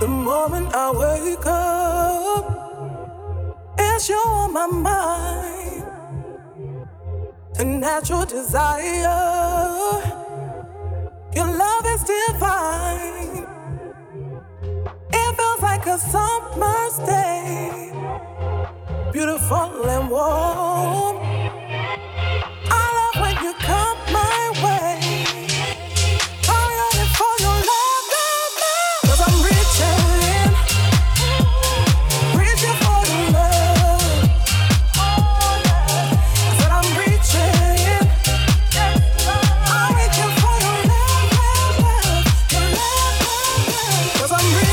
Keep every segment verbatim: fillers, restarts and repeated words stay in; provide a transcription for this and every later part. The moment I wake up, it's you on my mind. A natural desire, your love is divine. It feels like a summer's day, beautiful and warm. I love when you come my way. I'm yearning for your love, love, love. 'Cause I'm reaching, reaching for your love. But I'm reaching, I'm reaching for your love, love, love. Your love, love, love. 'Cause I'm reaching.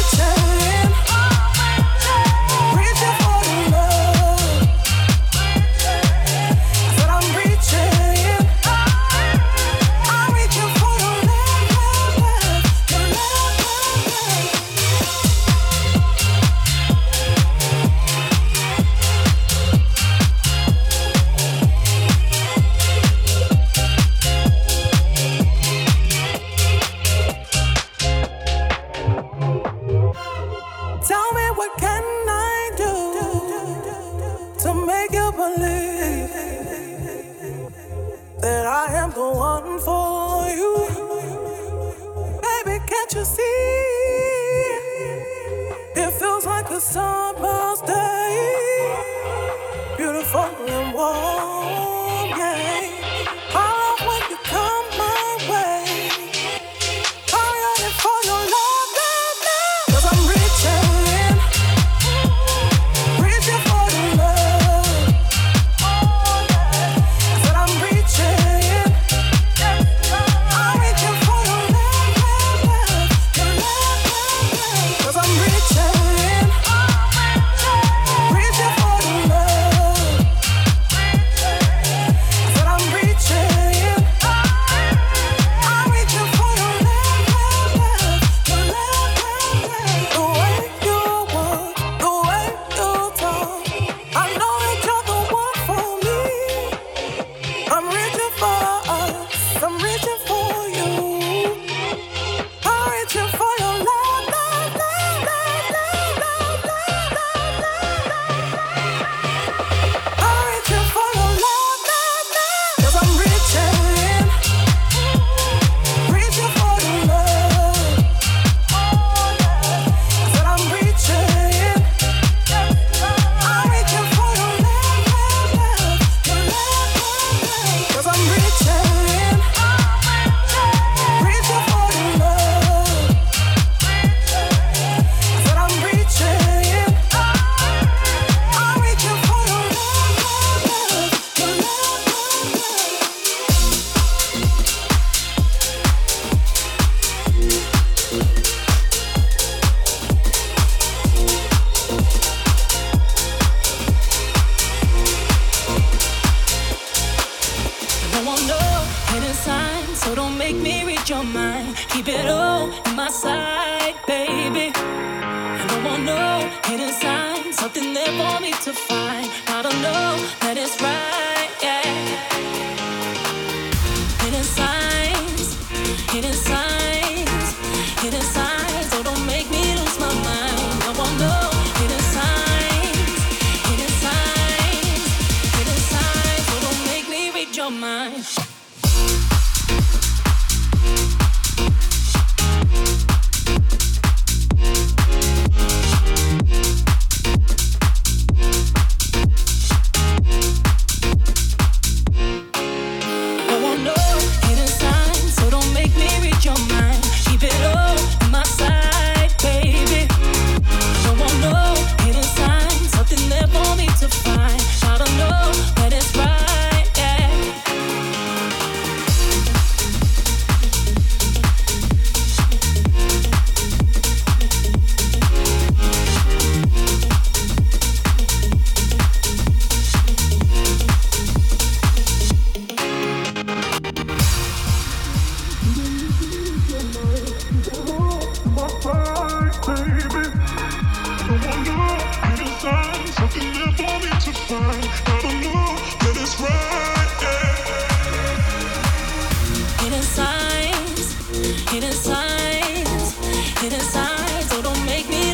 Hidden signs, hidden signs, oh don't make me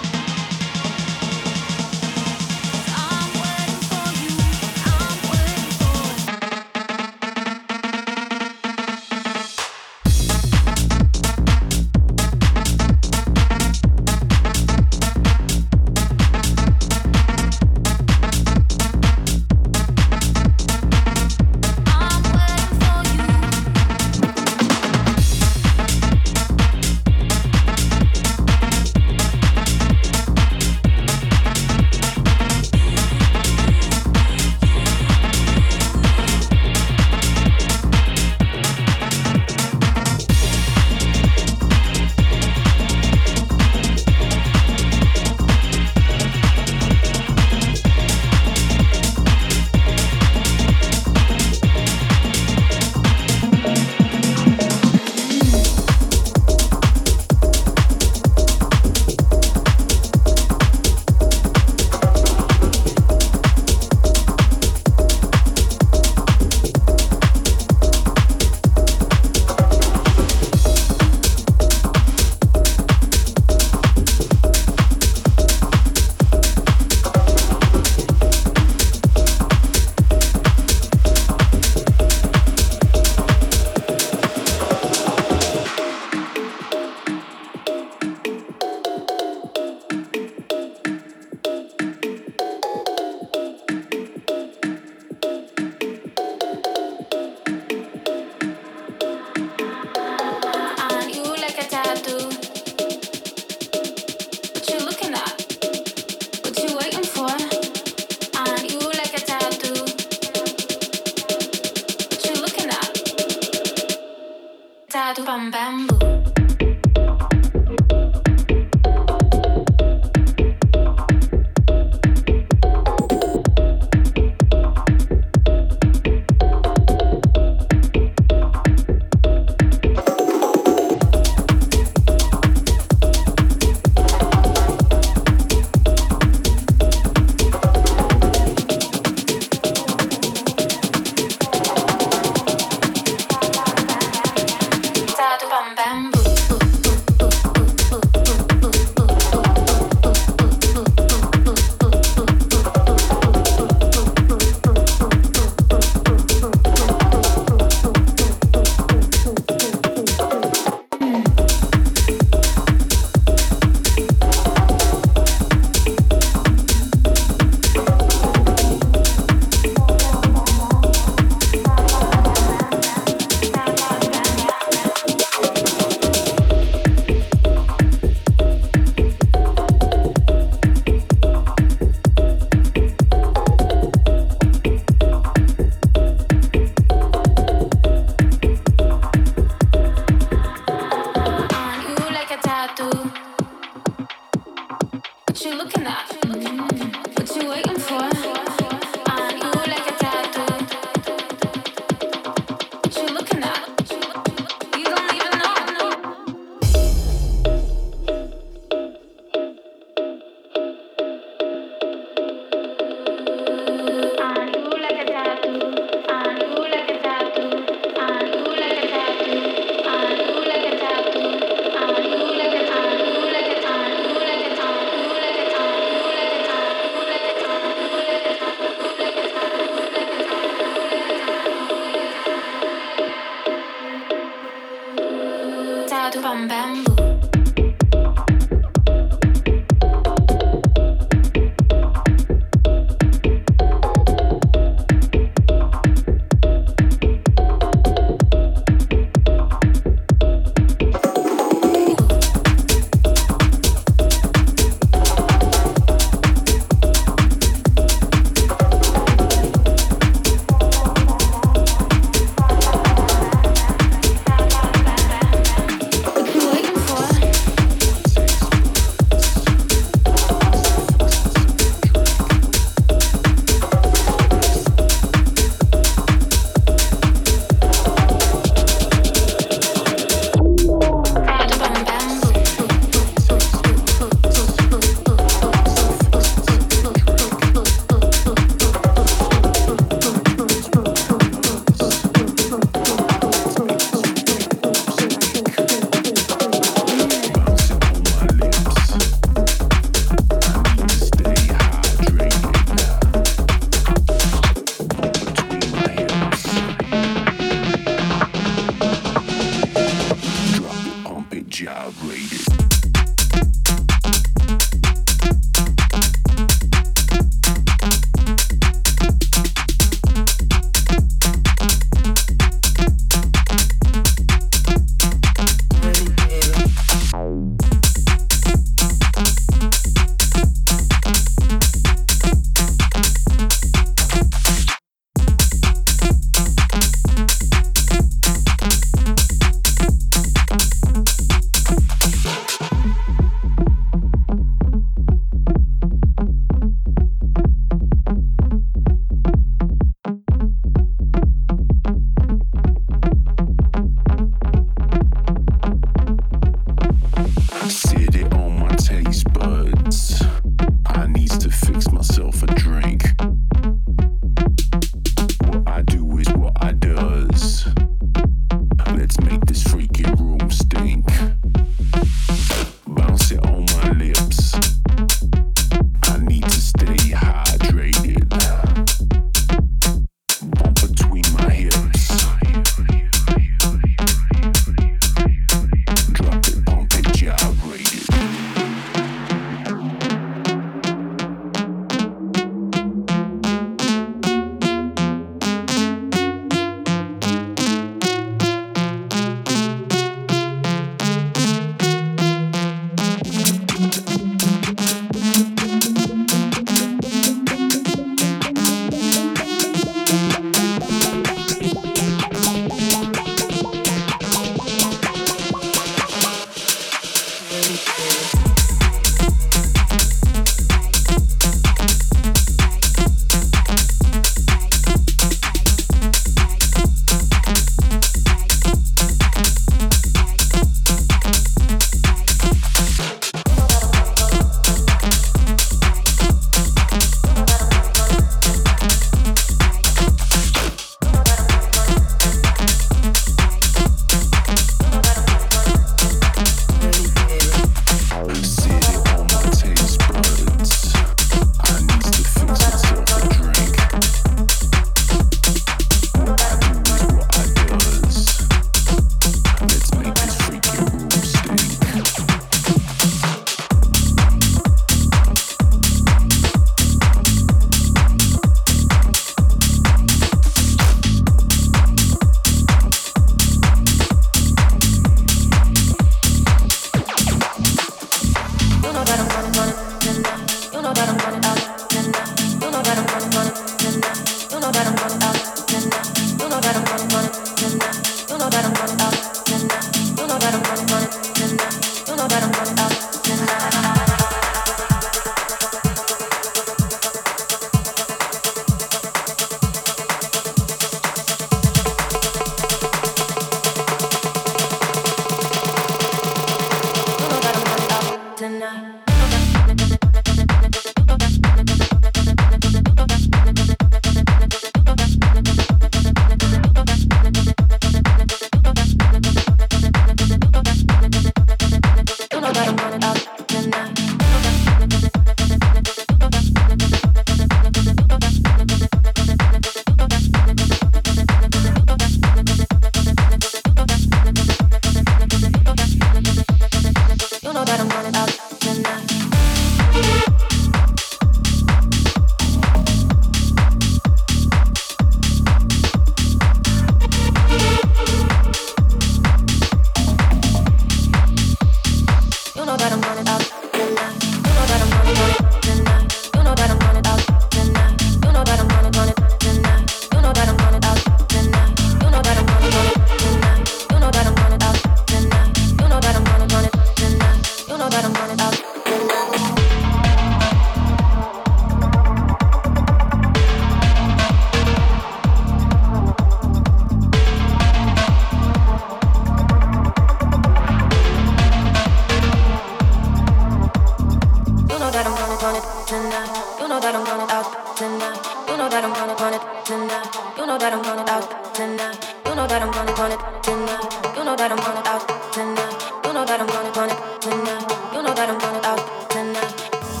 out tonight. You know that I'm gonna want it tonight. You know that I'm gonna out tonight. You know that I'm gonna want it tonight. You know that I'm gonna out tonight. You know that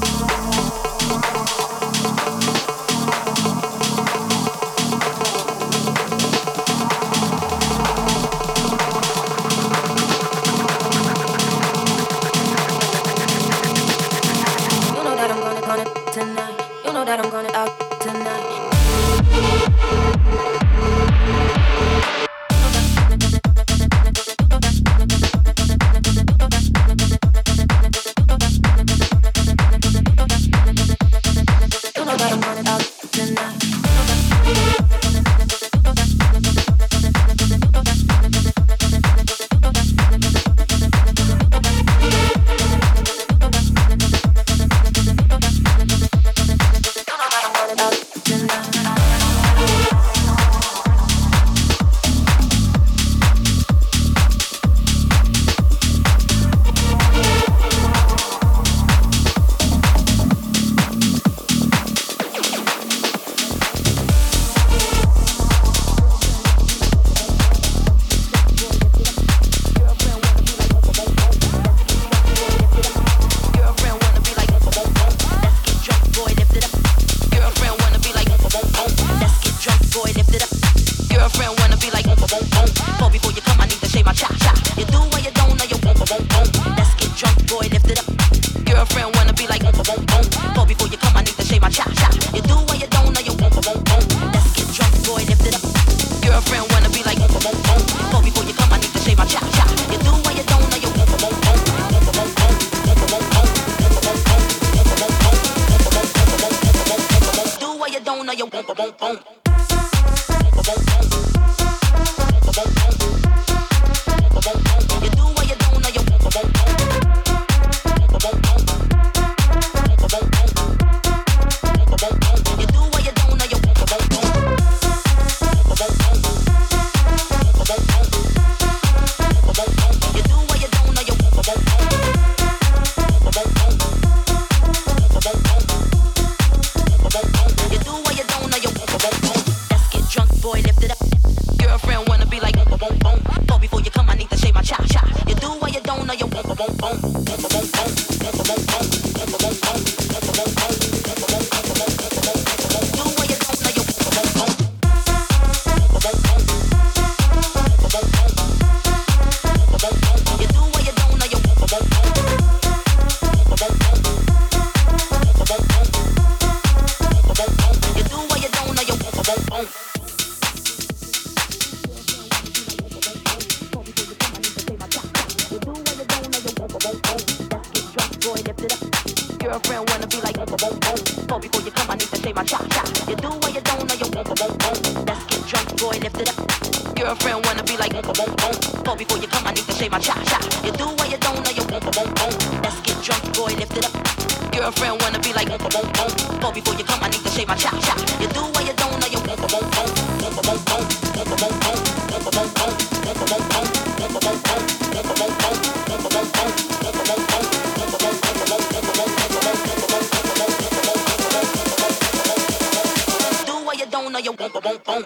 I'm gonna want it tonight. You know that I'm gonna out tonight. You do what you don't know you won't, won't, won't.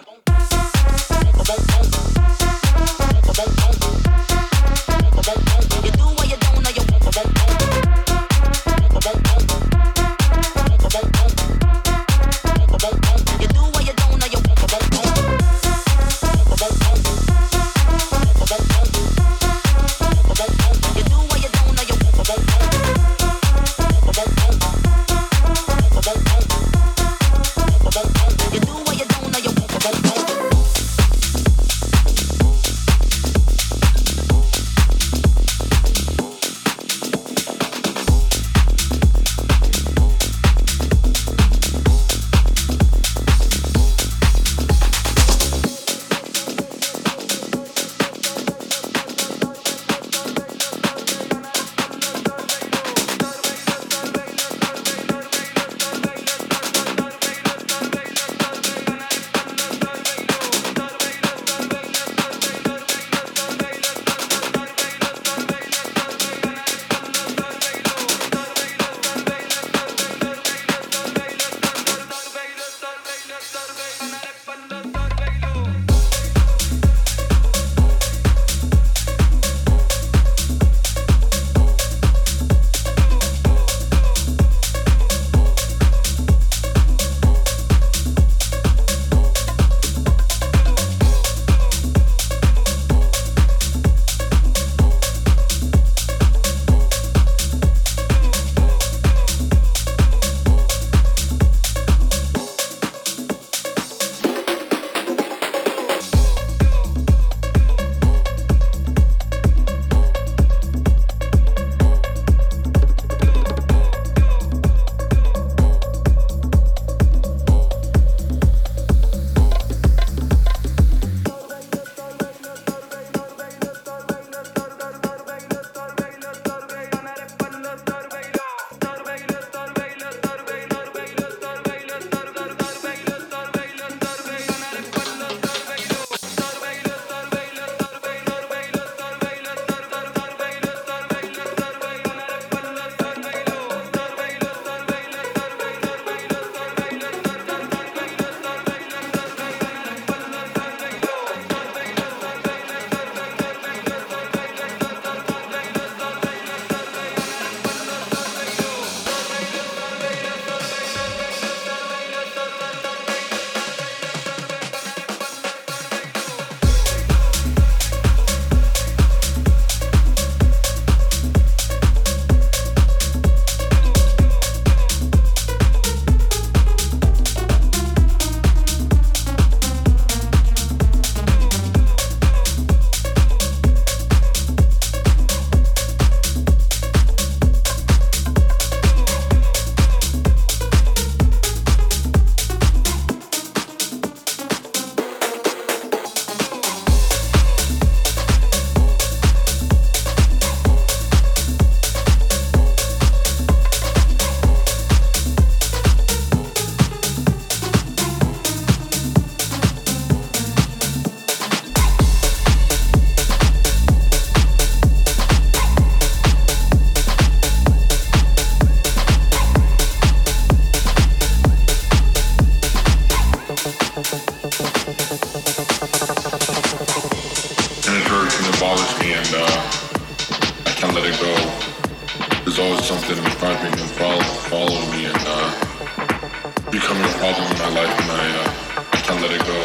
let it go.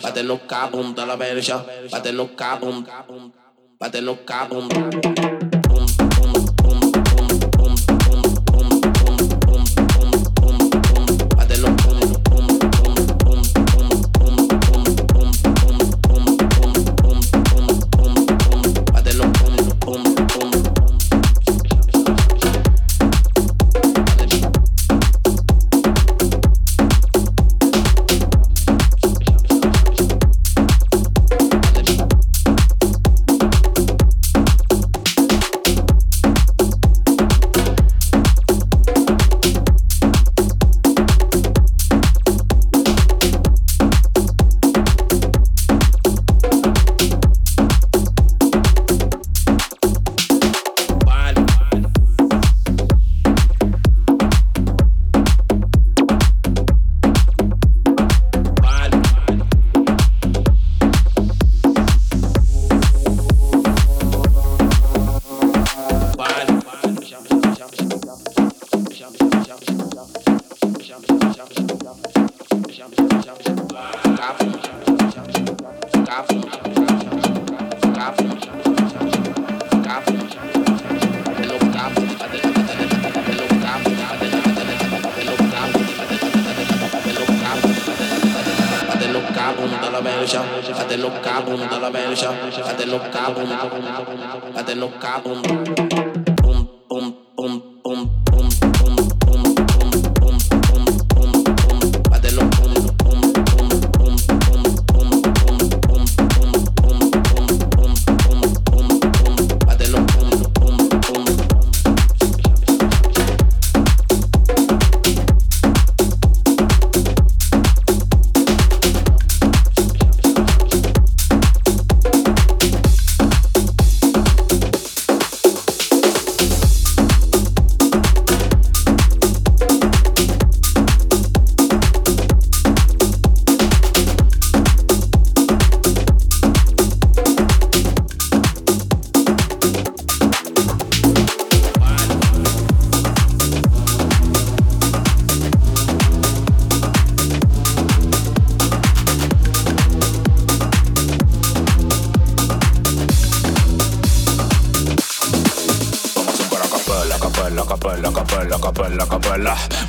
Pateno cabum dalla verja, pateno cabum, pateno cabum. benisha, fatelo cabum dalla benisha, fatelo cabum, fatelo cabum, um um um um um um um um um um um um, fatelo um um um um um um um um um um um um um, fatelo um um um.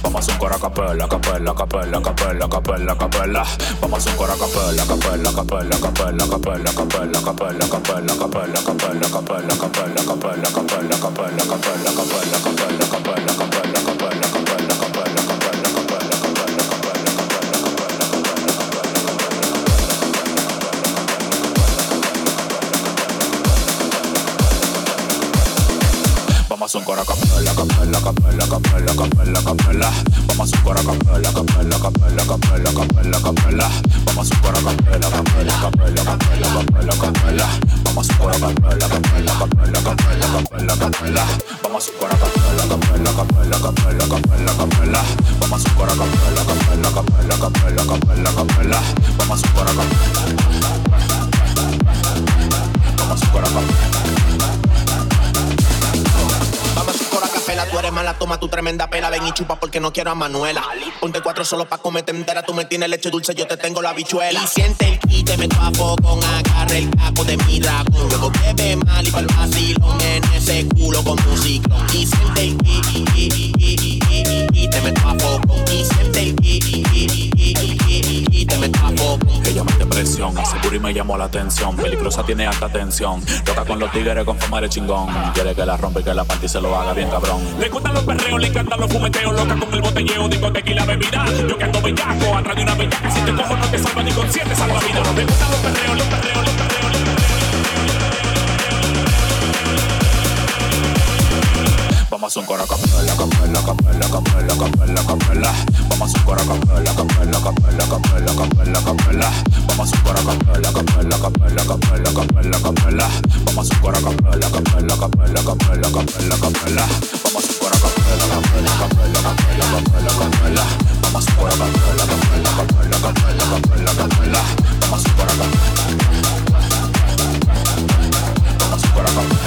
Vamos a un coro a capella, capella, capella, capella, capella, capella. Vamos a un coro a capella, capella, capella, capella, capella, capella, capella, capella, capella, capella, capella, capella, capella, capella, capella, capella, capella, capella, capella, capella. Vamos a un coro a capella, capella, capella, capella, capella, capella. Vamos a un coro a capella, capella, capella, capella, capella, capella. Vamos a un coro a capella, capella, capella, capella, capella, capella. Vamos a un coro a capella, capella, capella, capella, capella, capella. Vamos a un coro a capella, capella, capella, capella, capella, capella. Vamos a un coro a capella, capella, capella, capella, capella, capella. Vamos a un coro a capella. Vamos a un coro a capella. Tú eres mala, toma tu tremenda pela. Ven y chupa porque no quiero a Manuela. Ponte cuatro solo pa' comerte entera. Tú me tienes leche dulce, yo te tengo la bichuela. Y siente el quite, me tafo con agarre el taco de mi dragón. Luego bebe mal y pa'l vacilón en ese culo con un ciclón. Y siente el quite, me tafo con. Y siente el quite, me tafo con. Ella me depresión, seguro y me llamó la atención. Peligrosa, tiene alta tensión. Loca con los tigres con fumar el chingón. Quiere que la rompa y que la parte y se lo haga bien cabrón. Le gustan los perreos, le encantan los fumeteos. Loca con el botelleo, discoteca y la bebida. Yo que ando bellaco, atrás de una bellaca. Si te cojo no te salva ni con siete salva vida. Le gustan los perreos, los perreos, los perreos, los perreos. Vamos a un coro a capella, capella, capella, capella, capella, capella. Vamos a un coro a capella, capella, capella, capella, capella, capella. Vamos a un coro a capella, capella, capella, capella, capella, capella. Vamos a un coro a capella, capella, capella, capella, capella, capella. Vamos a jugar a capela, capela, capela, capela, capela, capela. Vamos a jugar a capela, capela, capela, capela, capela, capela. Vamos a jugar a capela. Vamos a jugar a capela.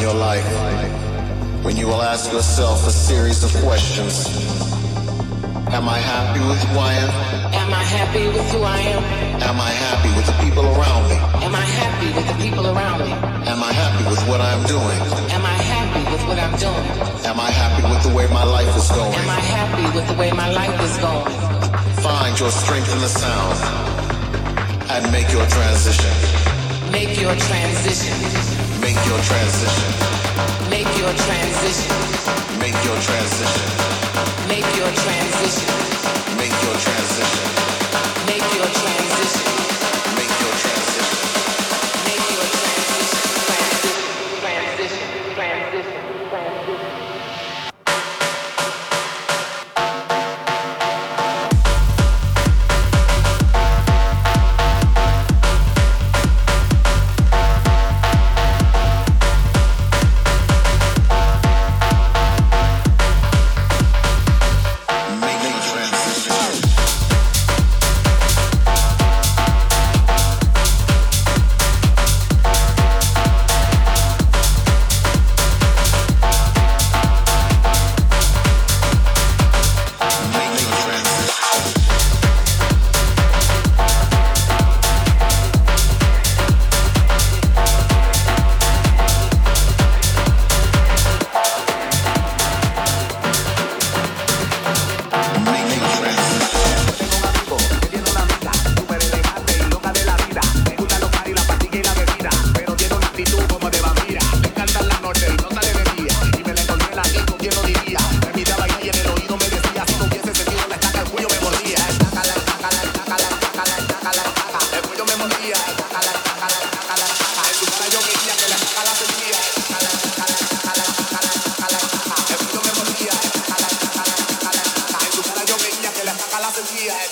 in your life when you will ask yourself a series of questions. Am I happy with who I am? Am I happy with who I am? Am I happy with the people around me? Am I happy with the people around me? Am I happy with what I'm doing? Am I happy with what I'm doing? Am I happy with the way my life is going? Am I happy with the way my life is going? Find your strength in the sound and make your transition. Make your transition. Make your transition. Make your transition. Make your transition. Make your transition. Make your transition. Make your transition. Make your transition. Make your transition. Transition. Transition. Transition. Yeah.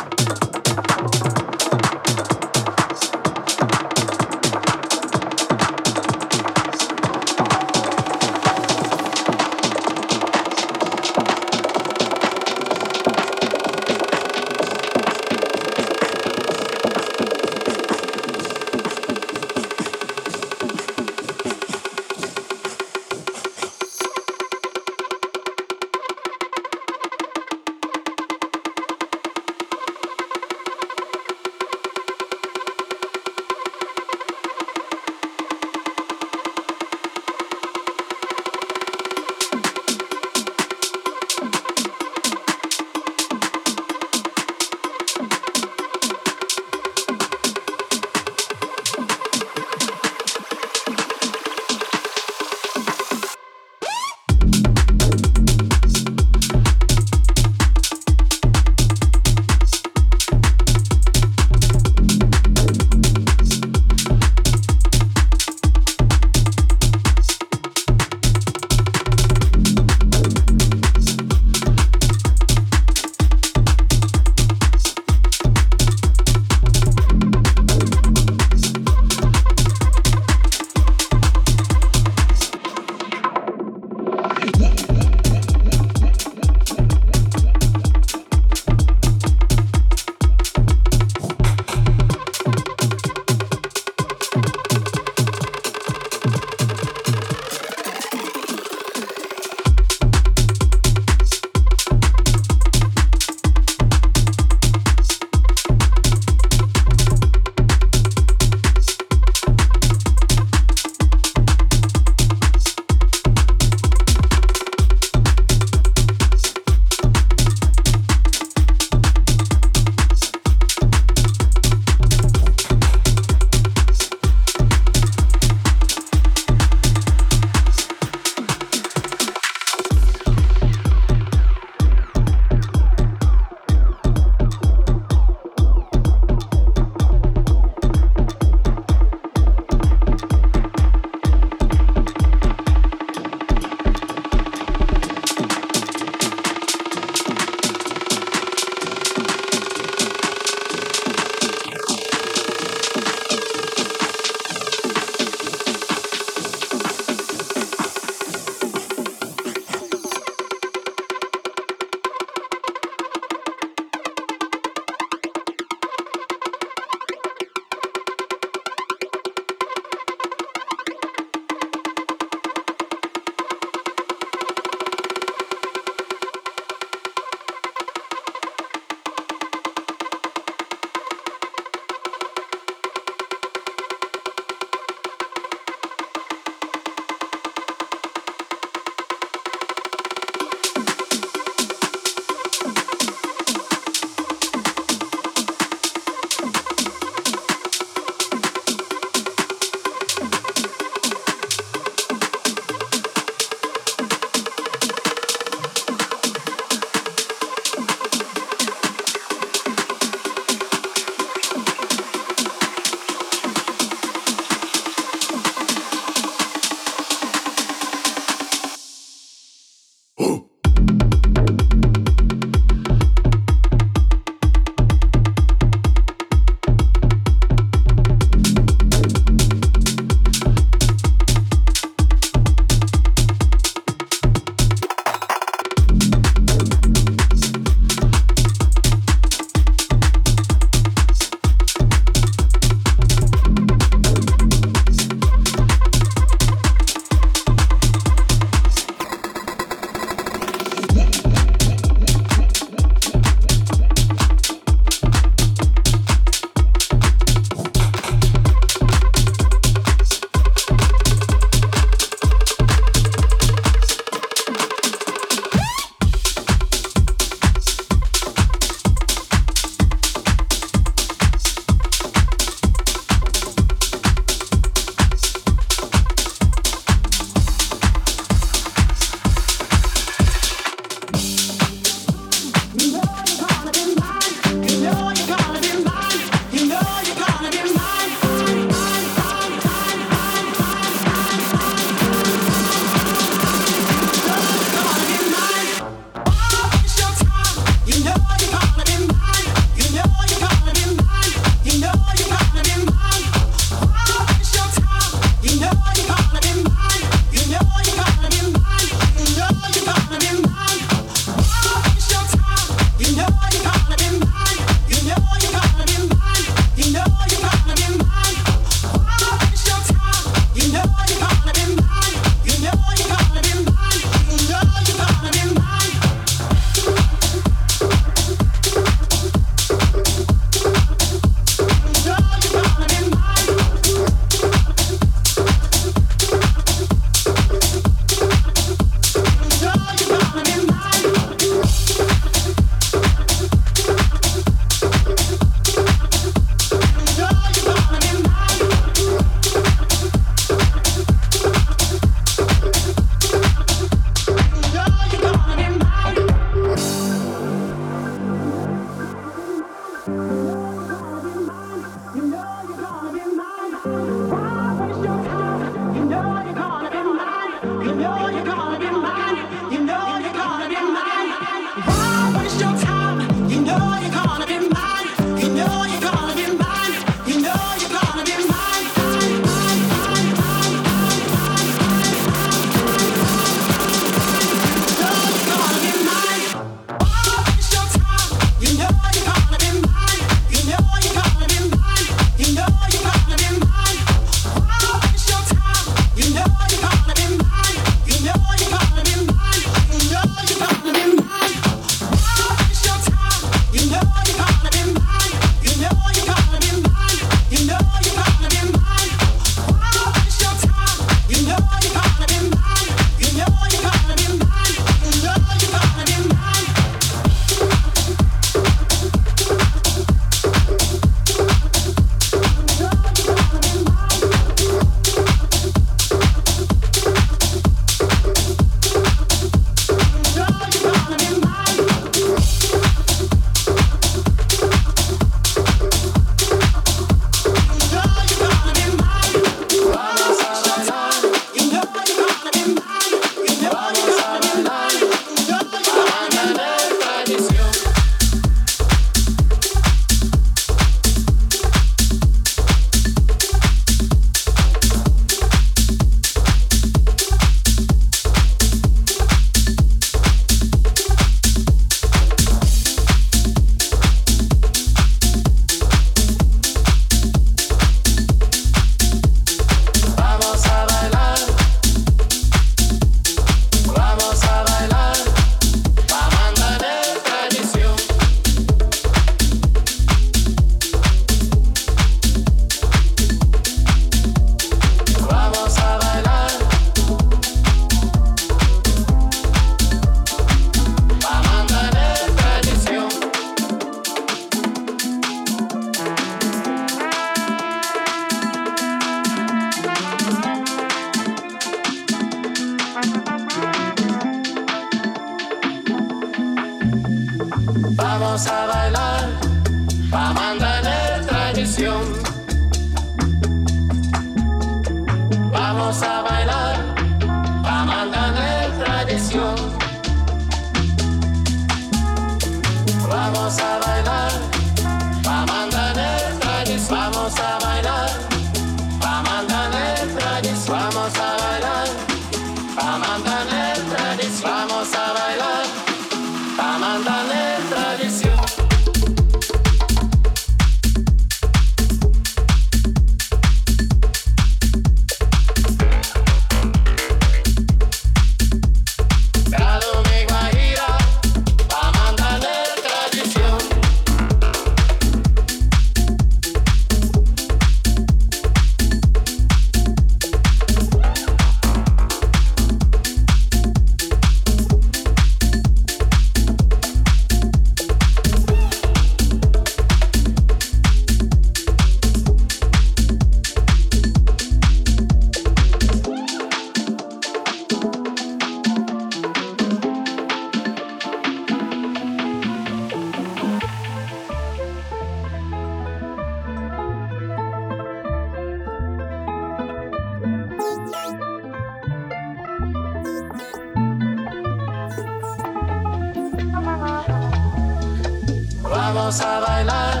vamos a bailar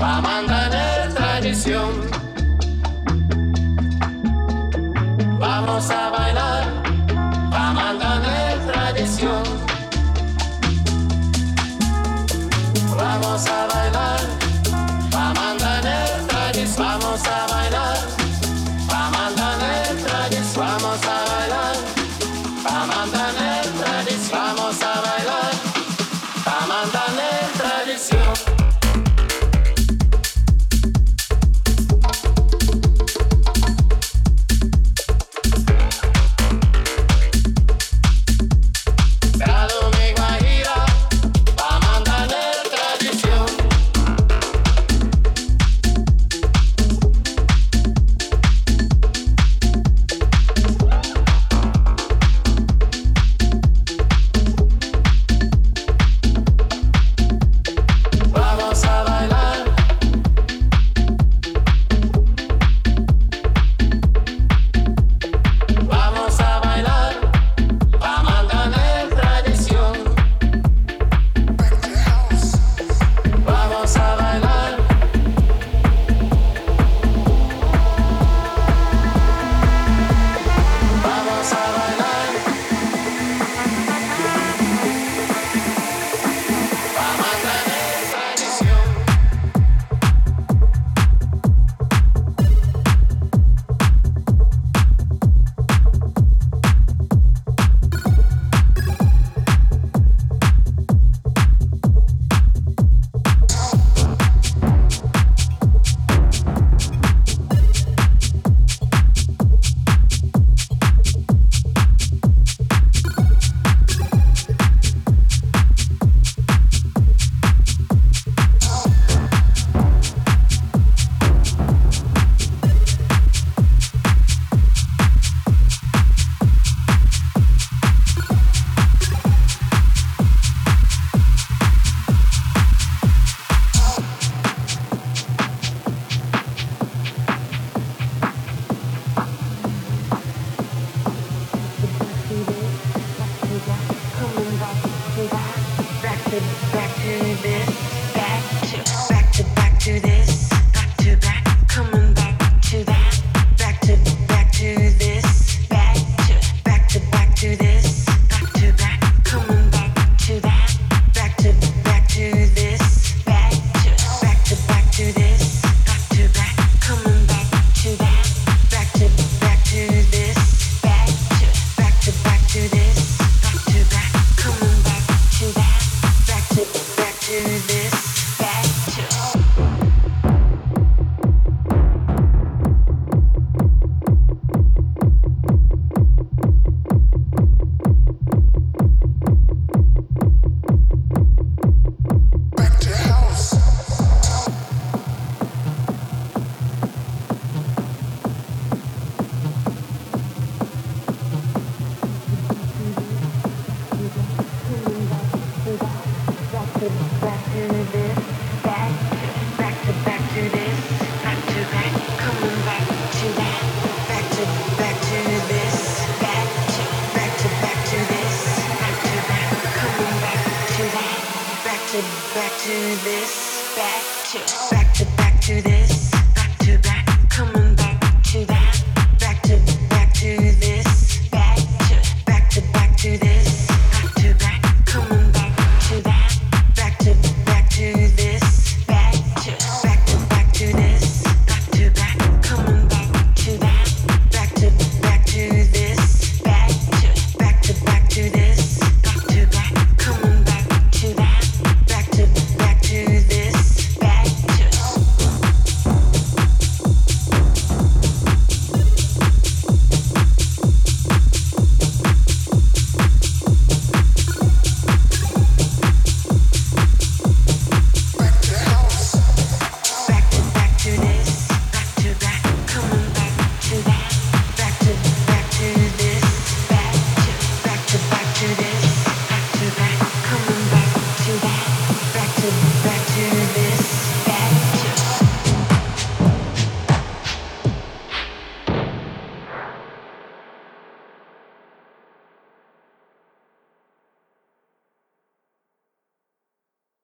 pa' mantener tradición. Vamos a bailar pa' mantener tradición. Vamos a bailar pa' mantener tradición. Vamos a bailar pa' mantener tradición. Vamos a bailar pa' mantener tradición. Vamos a bailar pa' mantener tradición. Back to this.